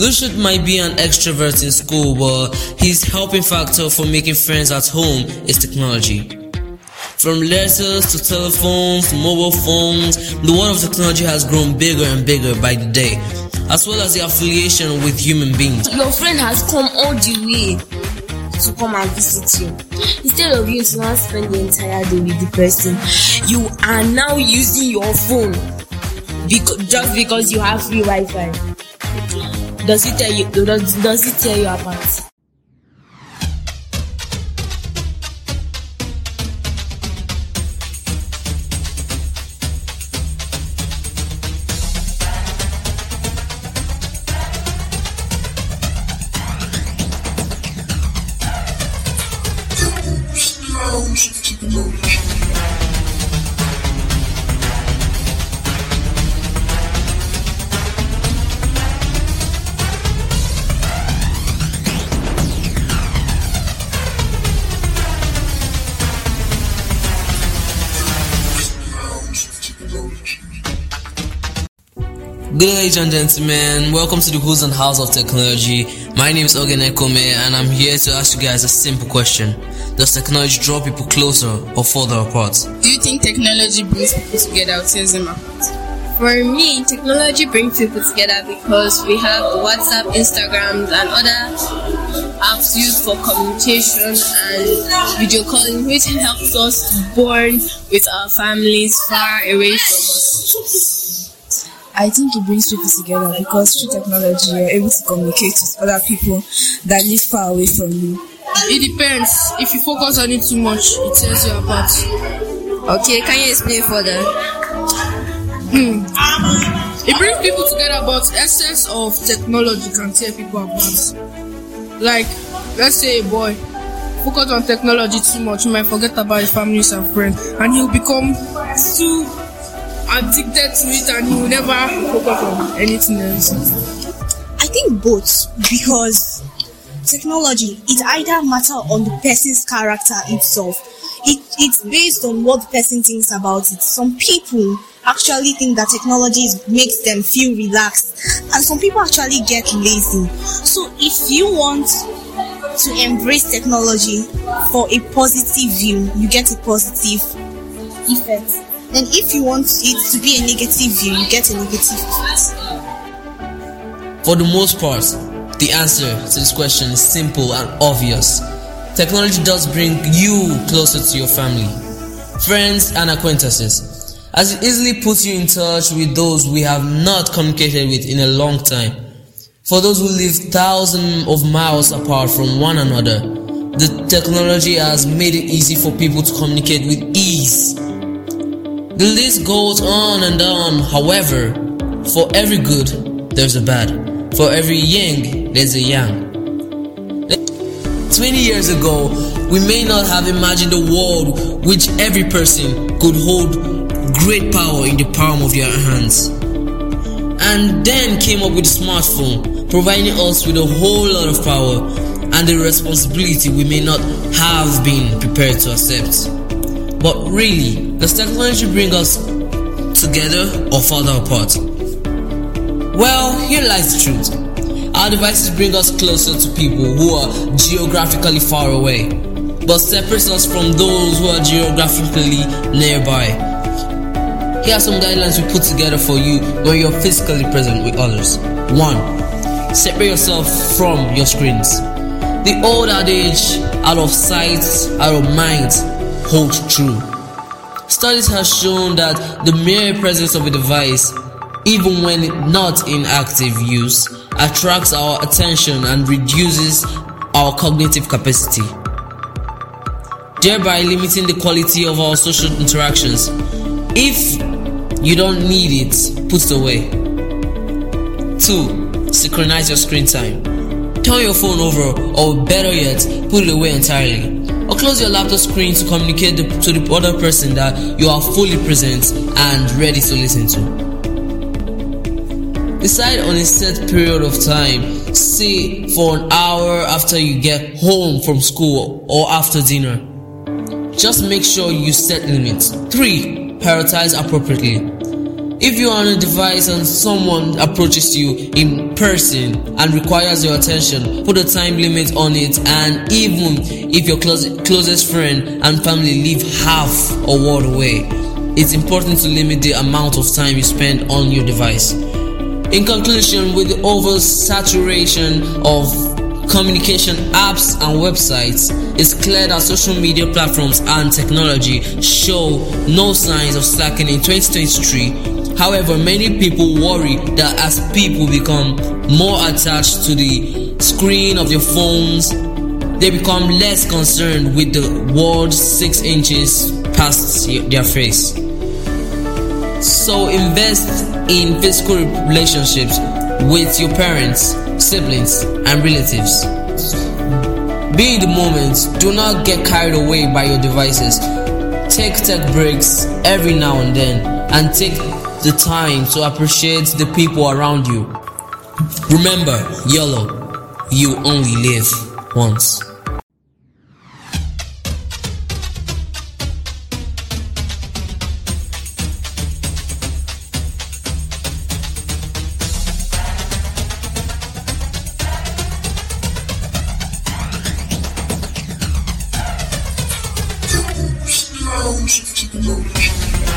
Lushut might be an extrovert in school, but his helping factor for making friends at home is technology. From letters to telephones to mobile phones, the world of technology has grown bigger and bigger by the day, as well as the affiliation with human beings. Your friend has come all the way to come and visit you. Instead of you to not spend the entire day with the person, you are now using your phone just because you have free Wi-Fi. Does it tear you apart? Good day, ladies and gentlemen, welcome to the Who's and Hows of Technology. My name is Ogenekome and I'm here to ask you guys a simple question. Does technology draw people closer or further apart? Do you think technology brings people together or tears them apart? For me, technology brings people together because we have WhatsApp, Instagram and other apps used for communication and video calling, which helps us to bond with our families far away from us. I think it brings people together because through technology you're able to communicate with other people that live far away from you. It depends. If you focus on it too much, it tears you apart. Okay, can you explain further? It brings people together, but essence of technology can tear people apart. Like, let's say a boy focus on technology too much, he might forget about his families and friends, and he'll become too addicted to it and he will never focus on anything else. I think both, because technology is either matter on the person's character itself. It's based on what the person thinks about it. Some people actually think that technology makes them feel relaxed, and some people actually get lazy. So if you want to embrace technology for a positive view, you get a positive effect. Then if you want it to be a negative view, you get a negative view. For the most part, the answer to this question is simple and obvious. Technology does bring you closer to your family, friends and acquaintances, as it easily puts you in touch with those we have not communicated with in a long time. For those who live thousands of miles apart from one another, the technology has made it easy for people to communicate with ease. The list goes on and on. However, for every good, there's a bad. For every yin, there's a yang. 20 years ago, we may not have imagined a world which every person could hold great power in the palm of their hands. And then came up with the smartphone, providing us with a whole lot of power and a responsibility we may not have been prepared to accept. But really, does technology bring us together or further apart? Well, here lies the truth. Our devices bring us closer to people who are geographically far away, but separates us from those who are geographically nearby. Here are some guidelines we put together for you when you're physically present with others. 1. Separate yourself from your screens. The old adage, out of sight, out of mind, holds true. Studies have shown that the mere presence of a device, even when not in active use, attracts our attention and reduces our cognitive capacity, thereby limiting the quality of our social interactions. If you don't need it, put it away. 2. Synchronize your screen time. Turn your phone over, or better yet, put it away entirely. Or close your laptop screen to communicate to the other person that you are fully present and ready to listen to. Decide on a set period of time, say for an hour after you get home from school or after dinner. Just make sure you set limits. 3. Prioritize appropriately. If you are on a device and someone approaches you in person and requires your attention, put a time limit on it, and even if your closest friend and family live half a world away, it's important to limit the amount of time you spend on your device. In conclusion, with the oversaturation of communication apps and websites, it's clear that social media platforms and technology show no signs of slacking in 2023. However, many people worry that as people become more attached to the screen of their phones, they become less concerned with the world 6 inches past their face. So invest in physical relationships with your parents, siblings and relatives. Be in the moment. Do not get carried away by your devices. Take tech breaks every now and then, and take the time to appreciate the people around you. Remember, YOLO, you only live once. Loaded.